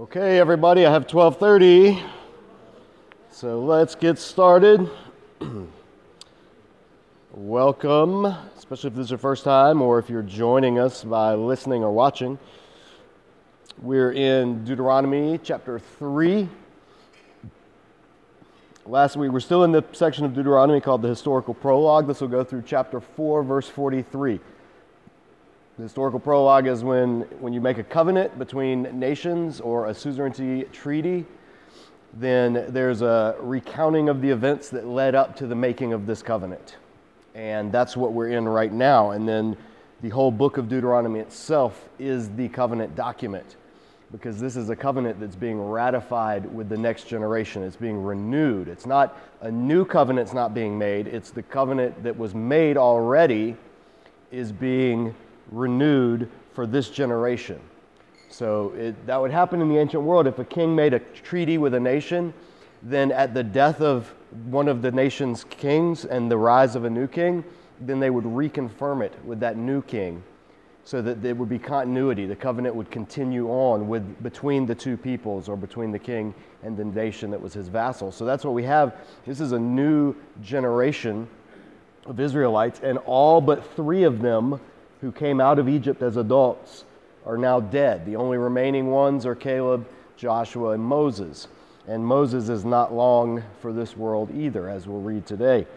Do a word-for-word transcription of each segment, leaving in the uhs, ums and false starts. Okay, everybody, I have twelve thirty, so let's get started. Welcome, especially if this is your first time or if you're joining us by listening or watching. We're in Deuteronomy chapter three. Last week, we're still in the section of Deuteronomy called the historical prologue. This will go through chapter four, verse forty-three. The historical prologue is when, when you make a covenant between nations or a suzerainty treaty, then there's a recounting of the events that led up to the making of this covenant. And that's what we're in right now. And then the whole book of Deuteronomy itself is the covenant document, because this is a covenant that's being ratified with the next generation. It's being renewed. It's not a new covenant's not being made. It's the covenant that was made already is being renewed for this generation. So it, that would happen in the ancient world. If a king made a treaty with a nation, then at the death of one of the nation's kings and the rise of a new king, then they would reconfirm it with that new king so that there would be continuity. The covenant would continue on with between the two peoples or between the king and the nation that was his vassal. So that's what we have. This is a new generation of Israelites, and all but three of them who came out of Egypt as adults are now dead. The only remaining ones are Caleb, Joshua, and Moses. And Moses is not long for this world either, as we'll read today.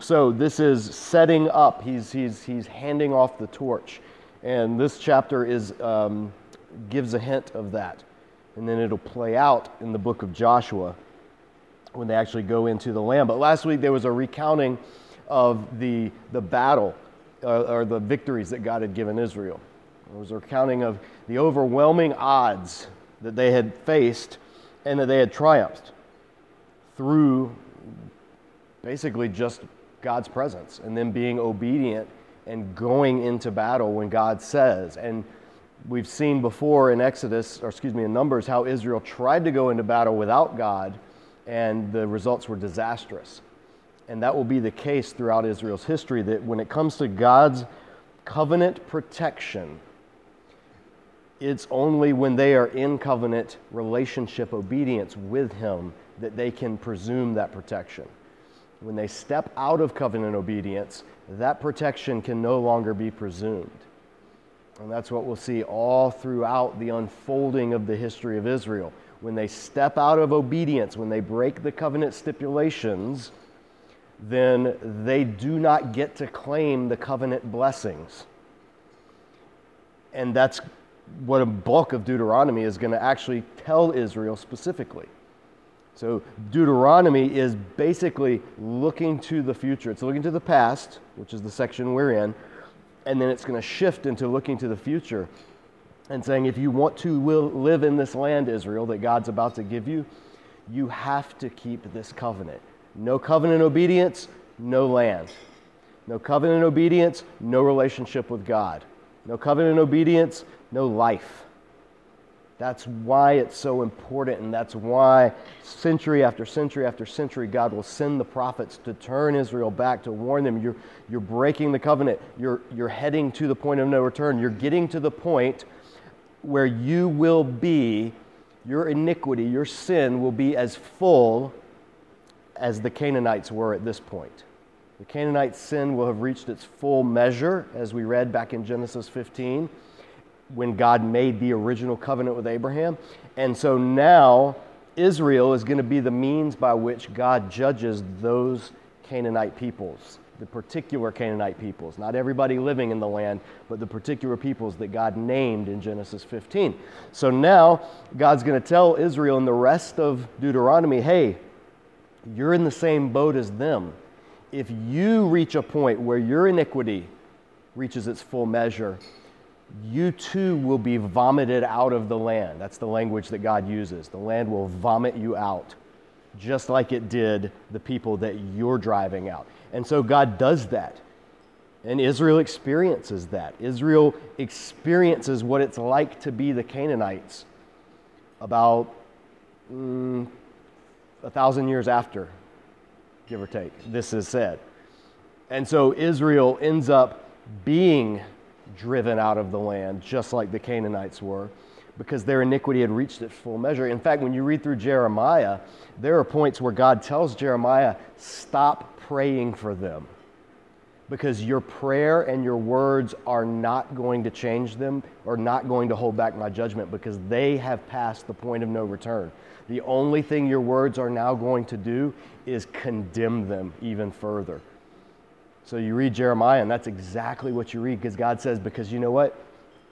So this is setting up. He's he's he's handing off the torch, and this chapter is um, gives a hint of that, and then it'll play out in the book of Joshua when they actually go into the land. But last week there was a recounting of the the battle. Or the victories that God had given Israel. It was a recounting of the overwhelming odds that they had faced and that they had triumphed through basically just God's presence and them being obedient and going into battle when God says. And we've seen before in Exodus, or excuse me, in Numbers, how Israel tried to go into battle without God and the results were disastrous. And that will be the case throughout Israel's history, that when it comes to God's covenant protection, it's only when they are in covenant relationship obedience with Him that they can presume that protection. When they step out of covenant obedience, that protection can no longer be presumed. And that's what we'll see all throughout the unfolding of the history of Israel. When they step out of obedience, when they break the covenant stipulations, then they do not get to claim the covenant blessings. And that's what a bulk of Deuteronomy is going to actually tell Israel specifically. So Deuteronomy is basically looking to the future. It's looking to the past, which is the section we're in, and then it's going to shift into looking to the future and saying, if you want to will live in this land, Israel, that God's about to give you, you have to keep this covenant. No covenant obedience, no land. No covenant obedience, no relationship with God. No covenant obedience, no life. That's why it's so important, and that's why century after century after century, God will send the prophets to turn Israel back, to warn them, you're, you're breaking the covenant, you're, you're heading to the point of no return, you're getting to the point where you will be, your iniquity, your sin will be as full as the Canaanites were at this point. The Canaanites' sin will have reached its full measure, as we read back in Genesis fifteen, when God made the original covenant with Abraham. And so now Israel is going to be the means by which God judges those Canaanite peoples, the particular Canaanite peoples, not everybody living in the land, but the particular peoples that God named in Genesis fifteen. So now God's going to tell Israel in the rest of Deuteronomy, hey, you're in the same boat as them. If you reach a point where your iniquity reaches its full measure, you too will be vomited out of the land. That's the language that God uses. The land will vomit you out, just like it did the people that you're driving out. And so God does that. And Israel experiences that. Israel experiences what it's like to be the Canaanites about Mm, a thousand years after, give or take, this is said. And so Israel ends up being driven out of the land, just like the Canaanites were. because their iniquity had reached its full measure. In fact, when you read through Jeremiah, there are points where God tells Jeremiah, stop praying for them, because your prayer and your words are not going to change them, or not going to hold back my judgment, because they have passed the point of no return. The only thing your words are now going to do is condemn them even further. So you read Jeremiah, and that's exactly what you read, because God says, because you know what?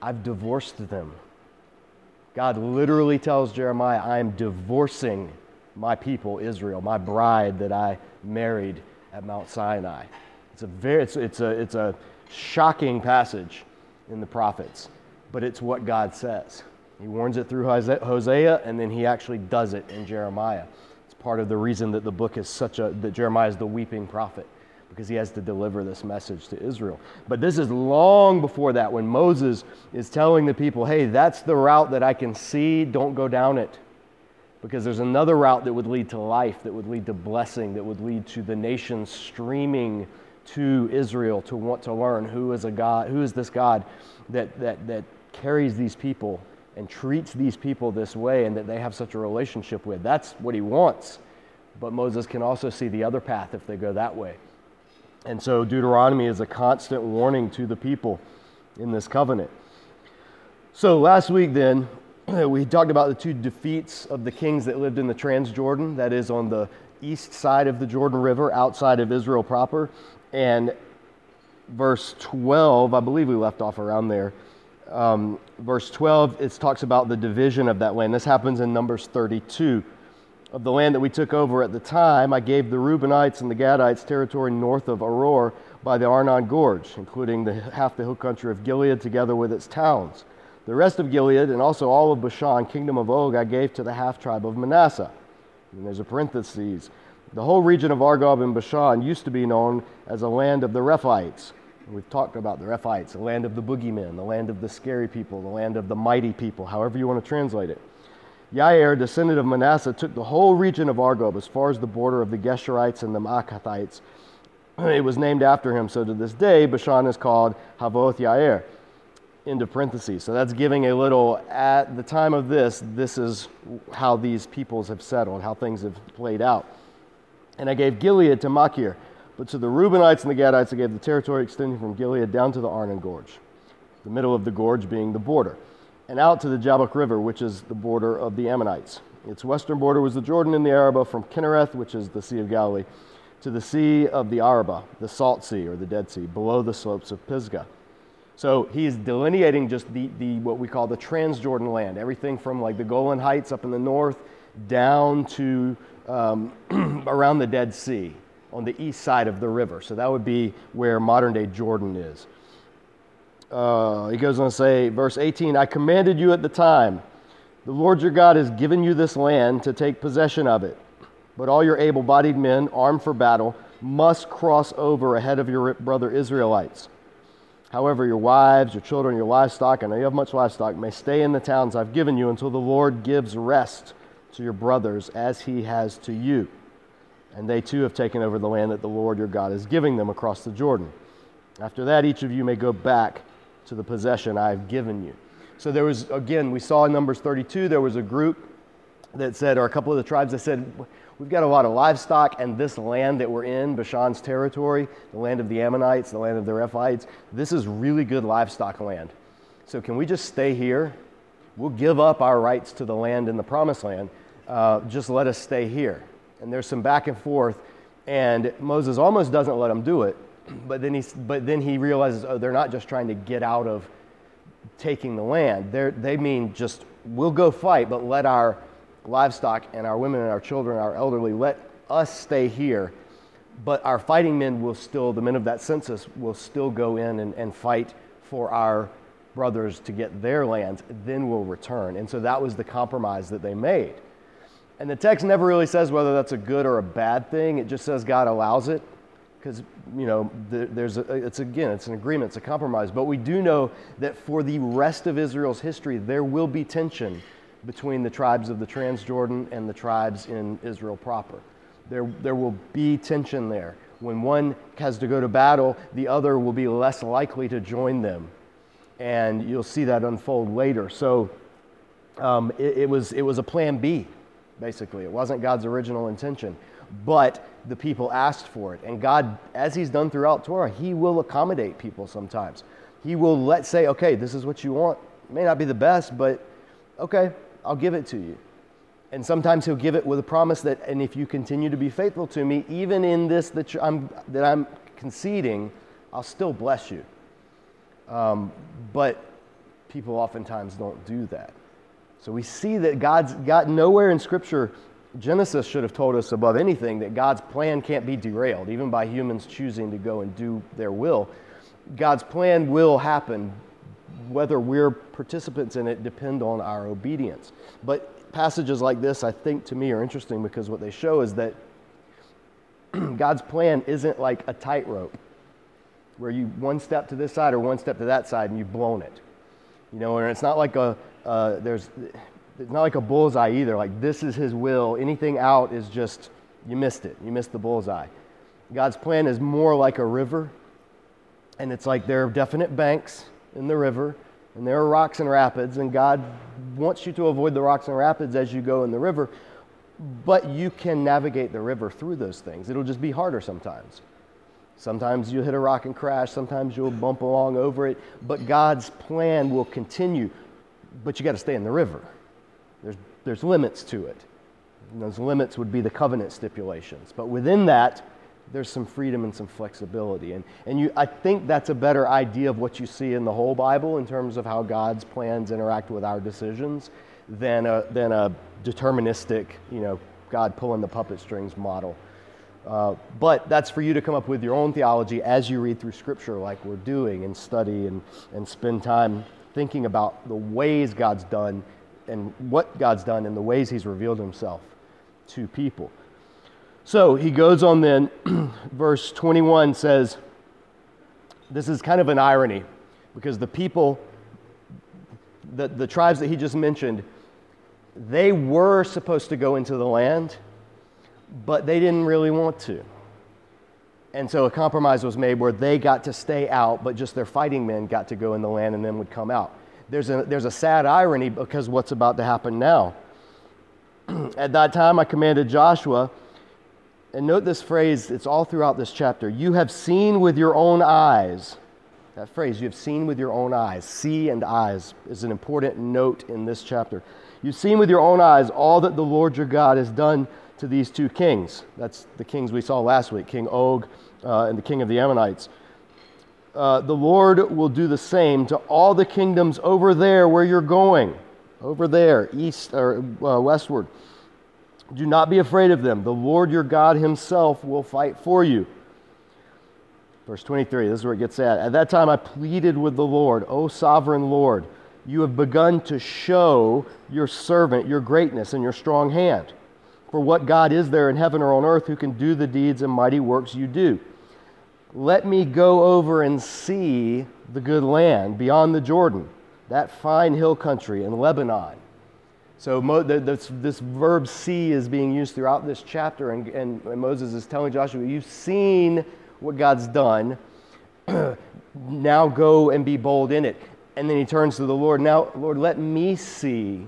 I've divorced them. God literally tells Jeremiah, I am divorcing my people, Israel, my bride that I married at Mount Sinai. It's a very, it's, it's a, it's a shocking passage in the prophets, but it's what God says. He warns it through Hosea, and then he actually does it in Jeremiah. It's part of the reason that the book is such a, that Jeremiah is the weeping prophet, because he has to deliver this message to Israel. But this is long before that, when Moses is telling the people, hey, that's the route that I can see, don't go down it, because there's another route that would lead to life, that would lead to blessing, that would lead to the nation streaming to Israel to want to learn who is a God, who is this God that that that carries these people and treats these people this way, and that they have such a relationship with. That's what he wants. But Moses can also see the other path if they go that way. And so Deuteronomy is a constant warning to the people in this covenant. So last week then, we talked about the two defeats of the kings that lived in the Transjordan, that is on the east side of the Jordan River, outside of Israel proper. And verse twelve, I believe we left off around there. Um, verse twelve, it talks about the division of that land. This happens in Numbers thirty-two. Of the land that we took over at the time, I gave the Reubenites and the Gadites territory north of Aror by the Arnon Gorge, including the, half the hill country of Gilead together with its towns. The rest of Gilead and also all of Bashan, kingdom of Og, I gave to the half-tribe of Manasseh. And there's a parenthesis. The whole region of Argob and Bashan used to be known as a land of the Rephaites. We've talked about the Rephaites, the land of the boogeymen, the land of the scary people, the land of the mighty people, however you want to translate it. Yair, descendant of Manasseh, took the whole region of Argob as far as the border of the Gesherites and the Maakathites. It was named after him, so to this day, Bashan is called Havoth Yair. End of parentheses. So that's giving a little, at the time of this, this is how these peoples have settled, how things have played out. And I gave Gilead to Machir, but to the Reubenites and the Gadites I gave the territory extending from Gilead down to the Arnon Gorge, the middle of the gorge being the border, and out to the Jabbok River, which is the border of the Ammonites. Its western border was the Jordan and the Arabah from Kinnereth, which is the Sea of Galilee, to the Sea of the Arabah, the Salt Sea or the Dead Sea, below the slopes of Pisgah. So he's delineating just the, the what we call the Transjordan land, everything from like the Golan Heights up in the north down to um, around the Dead Sea on the east side of the river. So that would be where modern-day Jordan is. Uh, he goes on to say, verse eighteen, I commanded you at the time, the Lord your God has given you this land to take possession of it, but all your able-bodied men armed for battle must cross over ahead of your brother Israelites. However, your wives, your children, your livestock, I know you have much livestock, may stay in the towns I've given you until the Lord gives rest to your brothers as he has to you. And they too have taken over the land that the Lord your God is giving them across the Jordan. After that, each of you may go back to the possession I have given you. So there was, again, we saw in Numbers thirty-two, there was a group that said, or a couple of the tribes that said, we've got a lot of livestock, and this land that we're in, Bashan's territory, the land of the Ammonites, the land of the Rephaites, this is really good livestock land. So can we just stay here? We'll give up our rights to the land in the promised land. Uh, just let us stay here. And there's some back and forth, and Moses almost doesn't let them do it. But then he, but then he realizes, oh, they're not just trying to get out of taking the land. They're, they mean just, we'll go fight, but let our livestock and our women and our children, our elderly, let us stay here. But our fighting men will still, the men of that census, will still go in and, and fight for our brothers to get their lands. Then we'll return. And so that was the compromise that they made. And the text never really says whether that's a good or a bad thing. It just says God allows it. Because, you know, there's a, it's again, it's an agreement, it's a compromise. But we do know that for the rest of Israel's history, there will be tension between the tribes of the Transjordan and the tribes in Israel proper. There, there will be tension there. When one has to go to battle, the other will be less likely to join them. And you'll see that unfold later. So um, it, it was it was a plan B, basically. It wasn't God's original intention, but the people asked for it. And God, as he's done throughout Torah, he will accommodate people sometimes. He will let say, okay, this is what you want. It may not be the best, but okay, I'll give it to you. And sometimes he'll give it with a promise that, and if you continue to be faithful to me, even in this that I'm that I'm conceding, I'll still bless you. Um, but people oftentimes don't do that. So we see that God's got nowhere in Scripture. Genesis should have told us above anything that God's plan can't be derailed, even by humans choosing to go and do their will. God's plan will happen. Whether we're participants in it depend on our obedience. But passages like this, I think, to me, are interesting because what they show is that God's plan isn't like a tightrope where you one step to this side or one step to that side and you've blown it. You know, and it's not like a uh, there's it's not like a bullseye either. Like, this is his will. Anything out is just you missed it. You missed the bullseye. God's plan is more like a river, and it's like there are definite banks in the river. And there are rocks and rapids, and God wants you to avoid the rocks and rapids as you go in the river, but you can navigate the river through those things. It'll just be harder sometimes. Sometimes you'll hit a rock and crash. Sometimes you'll bump along over it, but God's plan will continue, but you got to stay in the river. There's there's limits to it, and those limits would be the covenant stipulations, but within that, there's some freedom and some flexibility. And and you, I think that's a better idea of what you see in the whole Bible in terms of how God's plans interact with our decisions than a, than a deterministic, you know, God pulling the puppet strings model. Uh, but that's for you to come up with your own theology as you read through Scripture like we're doing, and study and, and spend time thinking about the ways God's done and what God's done and the ways he's revealed himself to people. So he goes on then, verse twenty-one says, this is kind of an irony, because the people, the, the tribes that he just mentioned, they were supposed to go into the land, but they didn't really want to. And so a compromise was made where they got to stay out, but just their fighting men got to go in the land and then would come out. There's a, there's a sad irony because what's about to happen now. At that time I commanded Joshua... And note this phrase, it's all throughout this chapter. You have seen with your own eyes. That phrase, you have seen with your own eyes. See and eyes is an important note in this chapter. You've seen with your own eyes all that the Lord your God has done to these two kings. That's the kings we saw last week, King Og uh, and the king of the Ammonites. Uh, the Lord will do the same to all the kingdoms over there where you're going, over there, east or uh, westward. Do not be afraid of them. The Lord your God himself will fight for you. Verse twenty-three, this is where it gets at. At that time I pleaded with the Lord, O sovereign Lord, you have begun to show your servant your greatness and your strong hand. For what God is there in heaven or on earth who can do the deeds and mighty works you do? Let me go over and see the good land beyond the Jordan, that fine hill country in Lebanon. So Mo, the, the, this verb see is being used throughout this chapter, and, and, and Moses is telling Joshua, you've seen what God's done, now go and be bold in it. And then he turns to the Lord, now, Lord, let me see.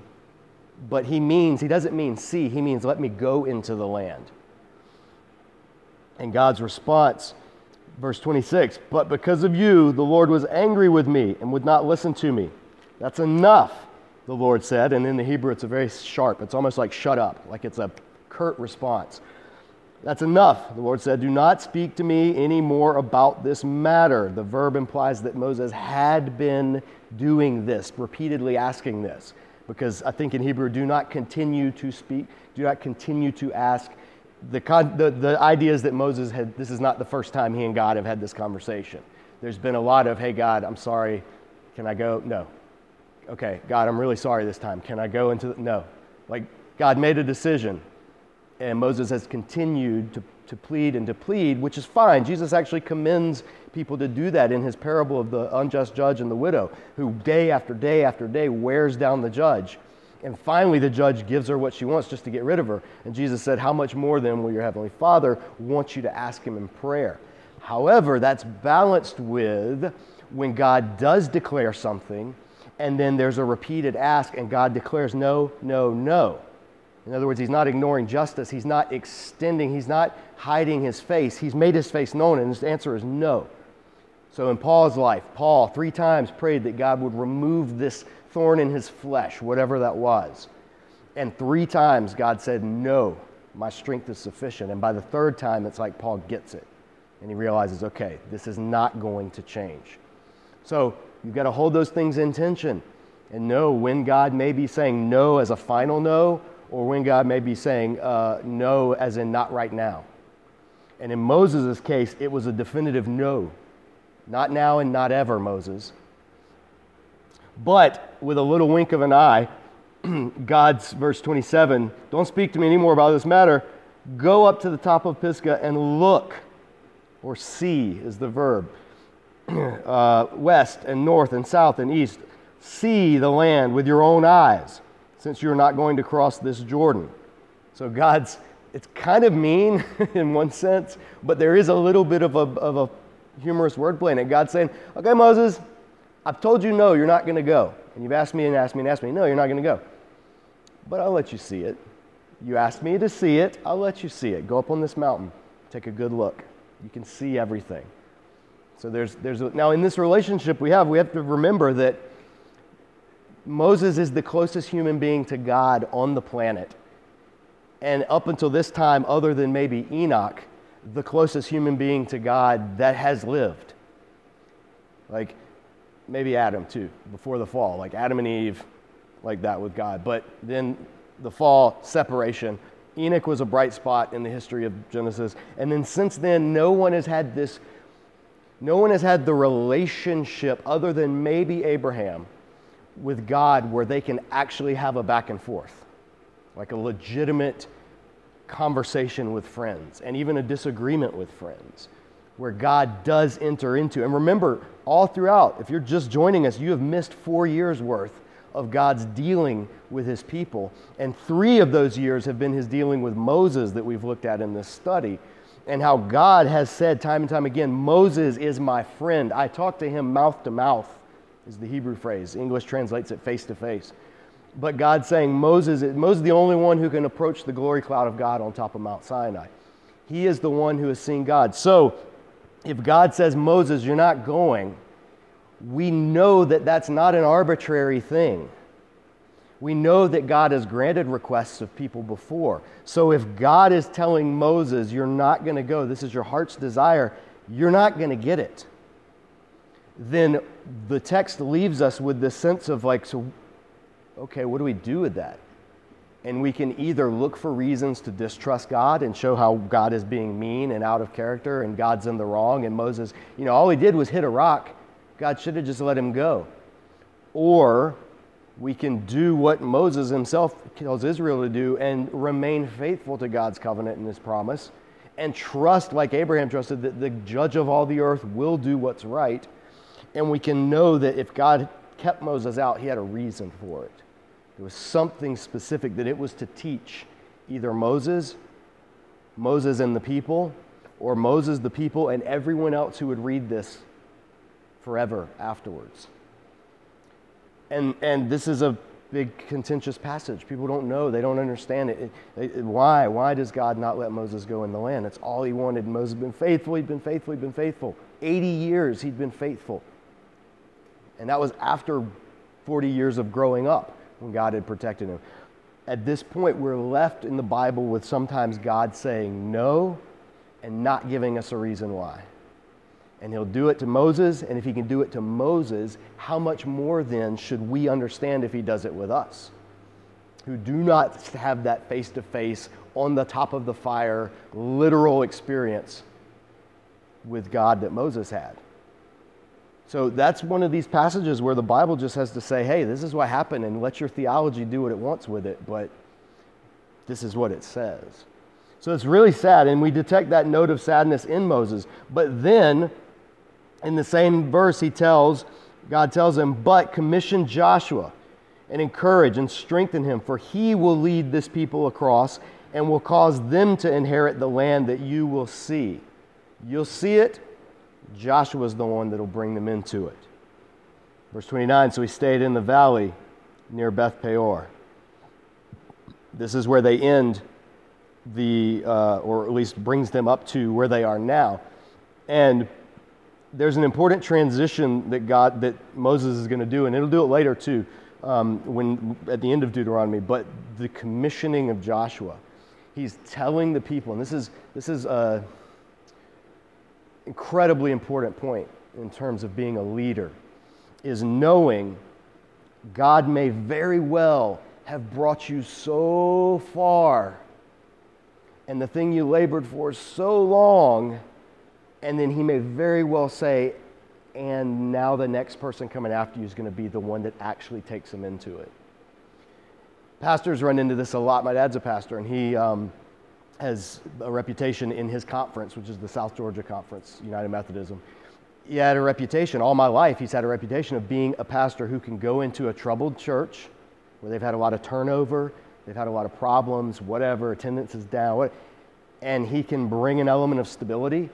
But he means, he doesn't mean see, he means let me go into the land. And God's response, verse twenty-six, but because of you, the Lord was angry with me and would not listen to me. That's enough, the Lord said, and in the Hebrew it's a very sharp, it's almost like shut up, like it's a curt response. That's enough, the Lord said, do not speak to me any more about this matter. The verb implies that Moses had been doing this, repeatedly asking this, because I think in Hebrew, do not continue to speak, do not continue to ask. The, con- the, the idea is that Moses had, this is not the first time he and God have had this conversation. There's been a lot of, hey God, I'm sorry, can I go? No. Okay, God, I'm really sorry this time. Can I go into the... No. Like, God made a decision, and Moses has continued to, to plead and to plead, which is fine. Jesus actually commends people to do that in his parable of the unjust judge and the widow, who day after day after day wears down the judge. And finally, the judge gives her what she wants just to get rid of her. And Jesus said, how much more then will your heavenly Father want you to ask him in prayer? However, that's balanced with when God does declare something, and then there's a repeated ask, and God declares, no, no, no. In other words, he's not ignoring justice. He's not extending. He's not hiding his face. He's made his face known, and his answer is no. So in Paul's life, Paul three times prayed that God would remove this thorn in his flesh, whatever that was. And three times God said, no, my strength is sufficient. And by the third time, it's like Paul gets it. And he realizes, okay, this is not going to change. So you've got to hold those things in tension and know when God may be saying no as a final no, or when God may be saying uh, no as in not right now. And in Moses' case, it was a definitive no. Not now and not ever, Moses. But with a little wink of an eye, God's, verse twenty-seven, don't speak to me anymore about this matter. Go up to the top of Pisgah and look, or see is the verb, uh, west and north and south and east. See the land with your own eyes, since you're not going to cross this Jordan. So God's, it's kind of mean in one sense, but there is a little bit of a, of a humorous wordplay in it. God's saying, okay, Moses, I've told you no, you're not going to go. And you've asked me and asked me and asked me, no, you're not going to go. But I'll let you see it. You asked me to see it, I'll let you see it. Go up on this mountain, take a good look. You can see everything. So there's, there's a, now in this relationship we have, we have to remember that Moses is the closest human being to God on the planet. And up until this time, other than maybe Enoch, the closest human being to God that has lived. Like, maybe Adam too, before the fall, like Adam and Eve, like that with God. But then the fall, separation. Enoch was a bright spot in the history of Genesis. And then since then, no one has had this, no one has had the relationship other than maybe Abraham with God where they can actually have a back and forth, like a legitimate conversation with friends and even a disagreement with friends, where God does enter into. And remember, all throughout, if you're just joining us, you have missed four years worth of God's dealing with his people. And three of those years have been his dealing with Moses that we've looked at in this study, and how God has said time and time again, Moses is my friend. I talk to him mouth to mouth is the Hebrew phrase. English translates it face to face. But God's saying, Moses, Moses is the only one who can approach the glory cloud of God on top of Mount Sinai. He is the one who has seen God. So, if God says, Moses, you're not going, we know that that's not an arbitrary thing. We know that God has granted requests of people before. So if God is telling Moses, you're not going to go, this is your heart's desire, you're not going to get it, then the text leaves us with this sense of like, so, okay, what do we do with that? And we can either look for reasons to distrust God and show how God is being mean and out of character and God's in the wrong and Moses, you know, all he did was hit a rock. God should have just let him go. Or we can do what Moses himself tells Israel to do and remain faithful to God's covenant and his promise and trust, like Abraham trusted, that the judge of all the earth will do what's right. And we can know that if God kept Moses out, he had a reason for it. There was something specific that it was to teach either Moses, Moses and the people, or Moses, the people, and everyone else who would read this forever afterwards. And and this is a big contentious passage. People don't know. They don't understand it. it, it why? Why does God not let Moses go in the land? That's all he wanted. Moses had been faithful. He'd been faithful. He'd been faithful. eighty years he'd been faithful. And that was after forty years of growing up, when God had protected him. At this point, we're left in the Bible with sometimes God saying no and not giving us a reason why. And he'll do it to Moses, and if he can do it to Moses, how much more then should we understand if he does it with us, who do not have that face-to-face, on the top of the fire, literal experience with God that Moses had. So that's one of these passages where the Bible just has to say, hey, this is what happened, and let your theology do what it wants with it, but this is what it says. So it's really sad, and we detect that note of sadness in Moses. But then, in the same verse, he tells, God tells him, but commission Joshua and encourage and strengthen him, for he will lead this people across and will cause them to inherit the land that you will see. You'll see it. Joshua's the one that'll bring them into it. Verse twenty-nine, so he stayed in the valley near Beth Peor. This is where they end the, uh, or at least brings them up to where they are now. And there's an important transition that God, that Moses is going to do, and it'll do it later too, um, when at the end of Deuteronomy. But the commissioning of Joshua, he's telling the people, and this is this is a incredibly important point in terms of being a leader, is knowing God may very well have brought you so far, and the thing you labored for so long. And then he may very well say, and now the next person coming after you is going to be the one that actually takes them into it. Pastors run into this a lot. My dad's a pastor, and he um, has a reputation in his conference, which is the South Georgia Conference, United Methodism. He had a reputation all my life. He's had a reputation of being a pastor who can go into a troubled church where they've had a lot of turnover, they've had a lot of problems, whatever, attendance is down, and he can bring an element of stability.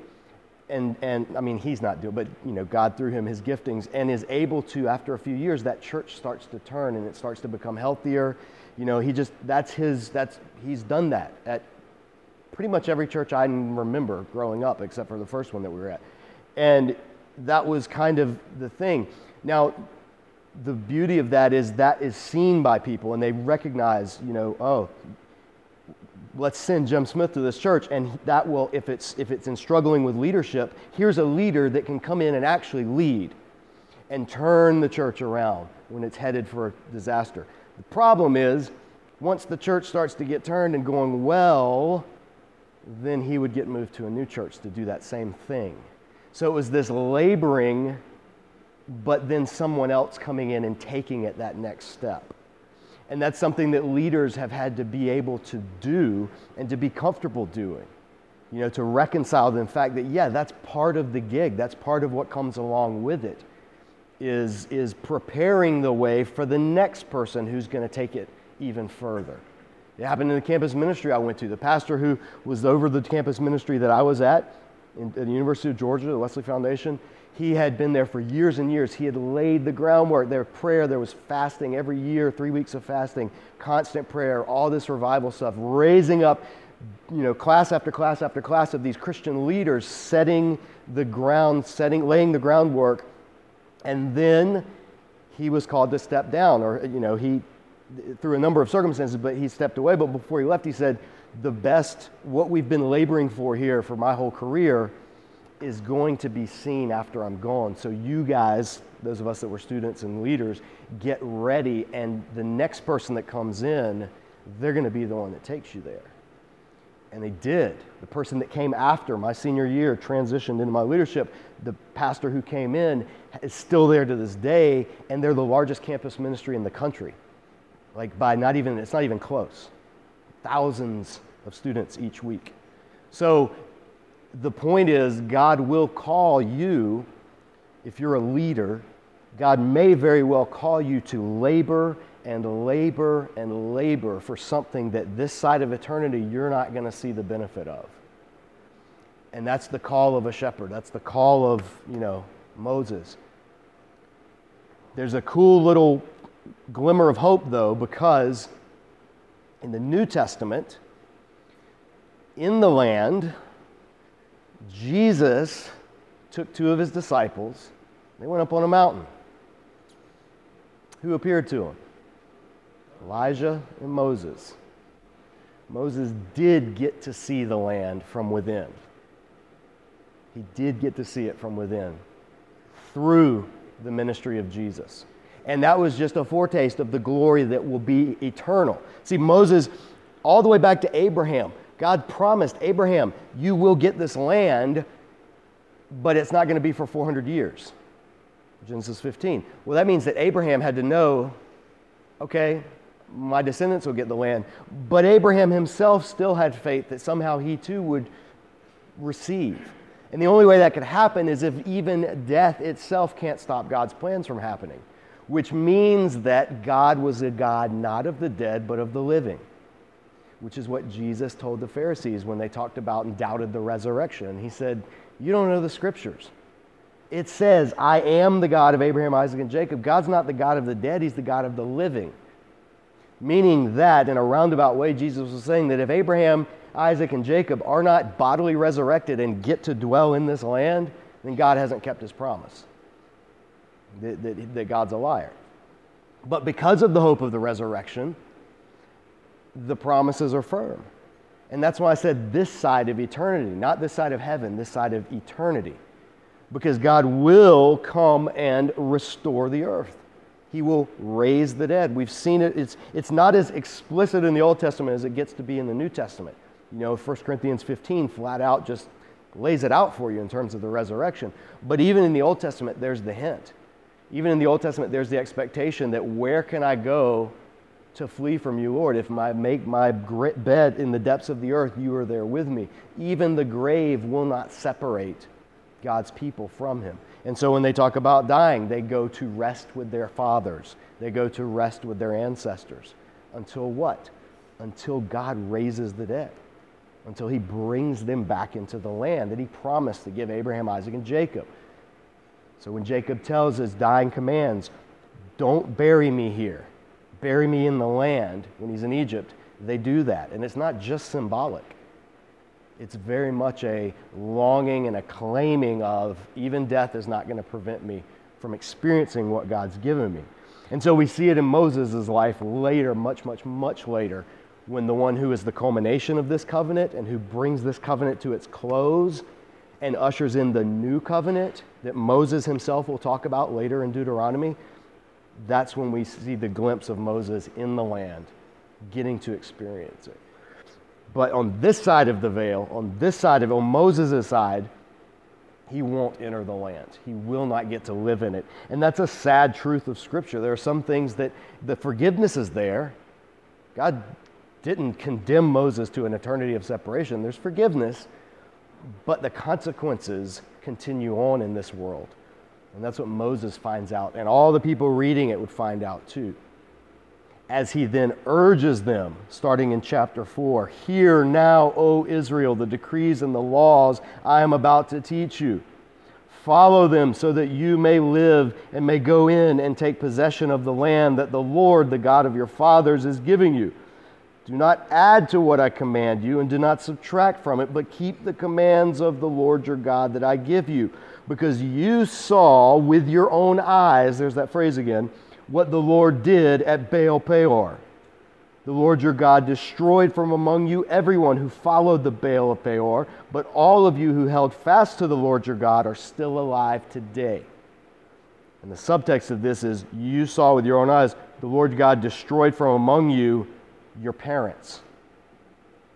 And, and I mean, he's not doing, but, you know, God through him, his giftings, and is able to, after a few years, that church starts to turn and it starts to become healthier. You know, he just, that's his, that's, he's done that at pretty much every church I remember growing up, except for the first one that we were at. And that was kind of the thing. Now, the beauty of that is that is seen by people, and they recognize, you know, oh, let's send Jim Smith to this church, and that will, if it's if it's in struggling with leadership, here's a leader that can come in and actually lead and turn the church around when it's headed for disaster. The problem is, once the church starts to get turned and going well, then he would get moved to a new church to do that same thing. So it was this laboring, but then someone else coming in and taking it that next step. And that's something that leaders have had to be able to do and to be comfortable doing, you know, to reconcile the fact that, yeah, that's part of the gig. That's part of what comes along with it, is, is preparing the way for the next person who's going to take it even further. It happened in the campus ministry I went to. The pastor who was over the campus ministry that I was at, in, at the University of Georgia, the Wesley Foundation, he had been there for years and years. He had laid the groundwork. There was prayer. There was fasting every year, three weeks of fasting, constant prayer, all this revival stuff, raising up, you know, class after class after class of these Christian leaders, setting the ground, setting, laying the groundwork. And then he was called to step down, or, you know, he, through a number of circumstances, but he stepped away. But before he left, he said, the best, what we've been laboring for here for my whole career is going to be seen after I'm gone. So you guys, those of us that were students and leaders, get ready, and the next person that comes in, they're going to be the one that takes you there. And they did. The person that came after my senior year transitioned into my leadership. The pastor who came in is still there to this day, and they're the largest campus ministry in the country. Like by not even, it's not even close. Thousands of students each week. So the point is, God will call you, if you're a leader, God may very well call you to labor and labor and labor for something that this side of eternity you're not going to see the benefit of. And that's the call of a shepherd. That's the call of, you know, Moses. There's a cool little glimmer of hope, though, because in the New Testament, in the land, Jesus took two of his disciples. They went up on a mountain. Who appeared to him? Elijah and Moses. Moses did get to see the land from within. He did get to see it from within through the ministry of Jesus. And that was just a foretaste of the glory that will be eternal. See, Moses, all the way back to Abraham, God promised Abraham, you will get this land, but it's not going to be for four hundred years. Genesis fifteen. Well, that means that Abraham had to know, okay, my descendants will get the land. But Abraham himself still had faith that somehow he too would receive. And the only way that could happen is if even death itself can't stop God's plans from happening, which means that God was a God not of the dead, but of the living, which is what Jesus told the Pharisees when they talked about and doubted the resurrection. He said, you don't know the scriptures. It says, I am the God of Abraham, Isaac, and Jacob. God's not the God of the dead, he's the God of the living. Meaning that, in a roundabout way, Jesus was saying that if Abraham, Isaac, and Jacob are not bodily resurrected and get to dwell in this land, then God hasn't kept his promise, that, that, that God's a liar. But because of the hope of the resurrection, the promises are firm. And that's why I said this side of eternity, not this side of heaven, this side of eternity. Because God will come and restore the earth. He will raise the dead. We've seen it. It's, it's not as explicit in the Old Testament as it gets to be in the New Testament. You know, First Corinthians fifteen flat out just lays it out for you in terms of the resurrection. But even in the Old Testament, there's the hint. Even in the Old Testament, there's the expectation that where can I go to flee from you, Lord? If I make my bed in the depths of the earth, you are there with me. Even the grave will not separate God's people from him. And so when they talk about dying, they go to rest with their fathers. They go to rest with their ancestors. Until what? Until God raises the dead. Until he brings them back into the land that he promised to give Abraham, Isaac, and Jacob. So when Jacob tells his dying commands, don't bury me here, bury me in the land, when he's in Egypt, they do that. And it's not just symbolic. It's very much a longing and a claiming of even death is not going to prevent me from experiencing what God's given me. And so we see it in Moses' life later, much, much, much later, when the one who is the culmination of this covenant and who brings this covenant to its close and ushers in the new covenant that Moses himself will talk about later in Deuteronomy, that's when we see the glimpse of Moses in the land getting to experience it. But on this side of the veil, on this side of, on Moses' side, he won't enter the land. He will not get to live in it. And that's a sad truth of Scripture. There are some things that the forgiveness is there. God didn't condemn Moses to an eternity of separation. There's forgiveness, but the consequences continue on in this world. And that's what Moses finds out, and all the people reading it would find out too. As he then urges them, starting in chapter four, hear now, O Israel, the decrees and the laws I am about to teach you. Follow them so that you may live and may go in and take possession of the land that the Lord, the God of your fathers, is giving you. Do not add to what I command you and do not subtract from it, but keep the commands of the Lord your God that I give you, because you saw with your own eyes, there's that phrase again, what the Lord did at Baal Peor. The Lord your God destroyed from among you everyone who followed the Baal of Peor, but all of you who held fast to the Lord your God are still alive today. And the subtext of this is, you saw with your own eyes, the Lord God destroyed from among you your parents.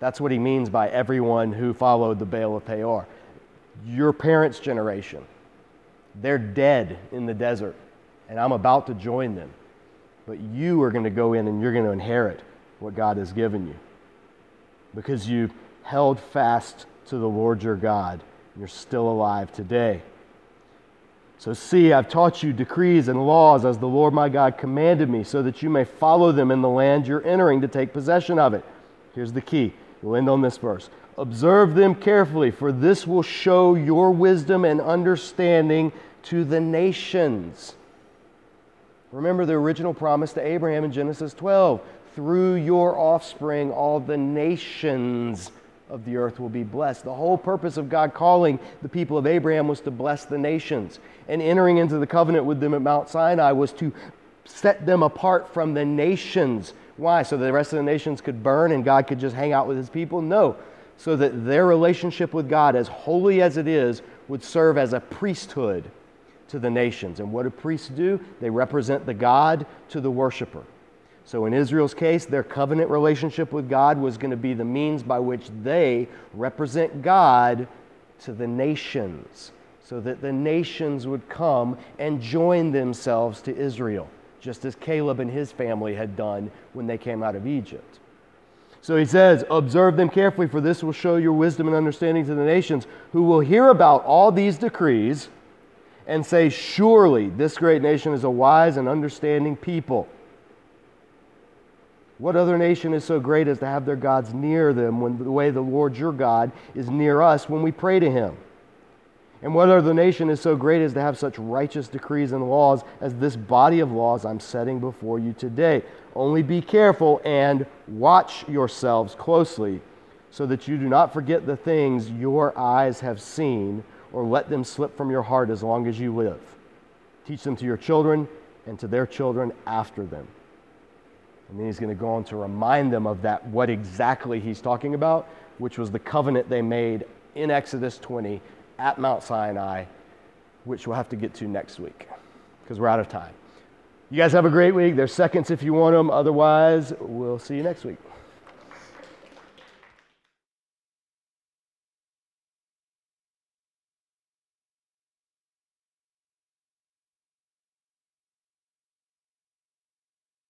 That's what he means by everyone who followed the Baal of Peor. Your parents' generation. They're dead in the desert. And I'm about to join them. But you are going to go in and you're going to inherit what God has given you. Because you held fast to the Lord your God. And you're still alive today. So see, I've taught you decrees and laws as the Lord my God commanded me, so that you may follow them in the land you're entering to take possession of it. Here's the key. We'll end on this verse. Observe them carefully, for this will show your wisdom and understanding to the nations. Remember the original promise to Abraham in Genesis twelve. Through your offspring, all the nations of the earth will be blessed. The whole purpose of God calling the people of Abraham was to bless the nations. And entering into the covenant with them at Mount Sinai was to set them apart from the nations. Why? So the rest of the nations could burn and God could just hang out with his people? No. So that their relationship with God, as holy as it is, would serve as a priesthood to the nations. And what do priests do? They represent the God to the worshiper. So in Israel's case, their covenant relationship with God was going to be the means by which they represent God to the nations, so that the nations would come and join themselves to Israel, just as Caleb and his family had done when they came out of Egypt. So he says, observe them carefully, for this will show your wisdom and understanding to the nations, who will hear about all these decrees and say, surely this great nation is a wise and understanding people. What other nation is so great as to have their gods near them, when the way the Lord your God is near us when we pray to him? And what other nation is so great as to have such righteous decrees and laws as this body of laws I'm setting before you today? Only be careful and watch yourselves closely, so that you do not forget the things your eyes have seen, or let them slip from your heart as long as you live. Teach them to your children and to their children after them. And then he's going to go on to remind them of that, what exactly he's talking about, which was the covenant they made in Exodus twenty at Mount Sinai, which we'll have to get to next week because we're out of time. You guys have a great week. There's seconds if you want them. Otherwise, we'll see you next week.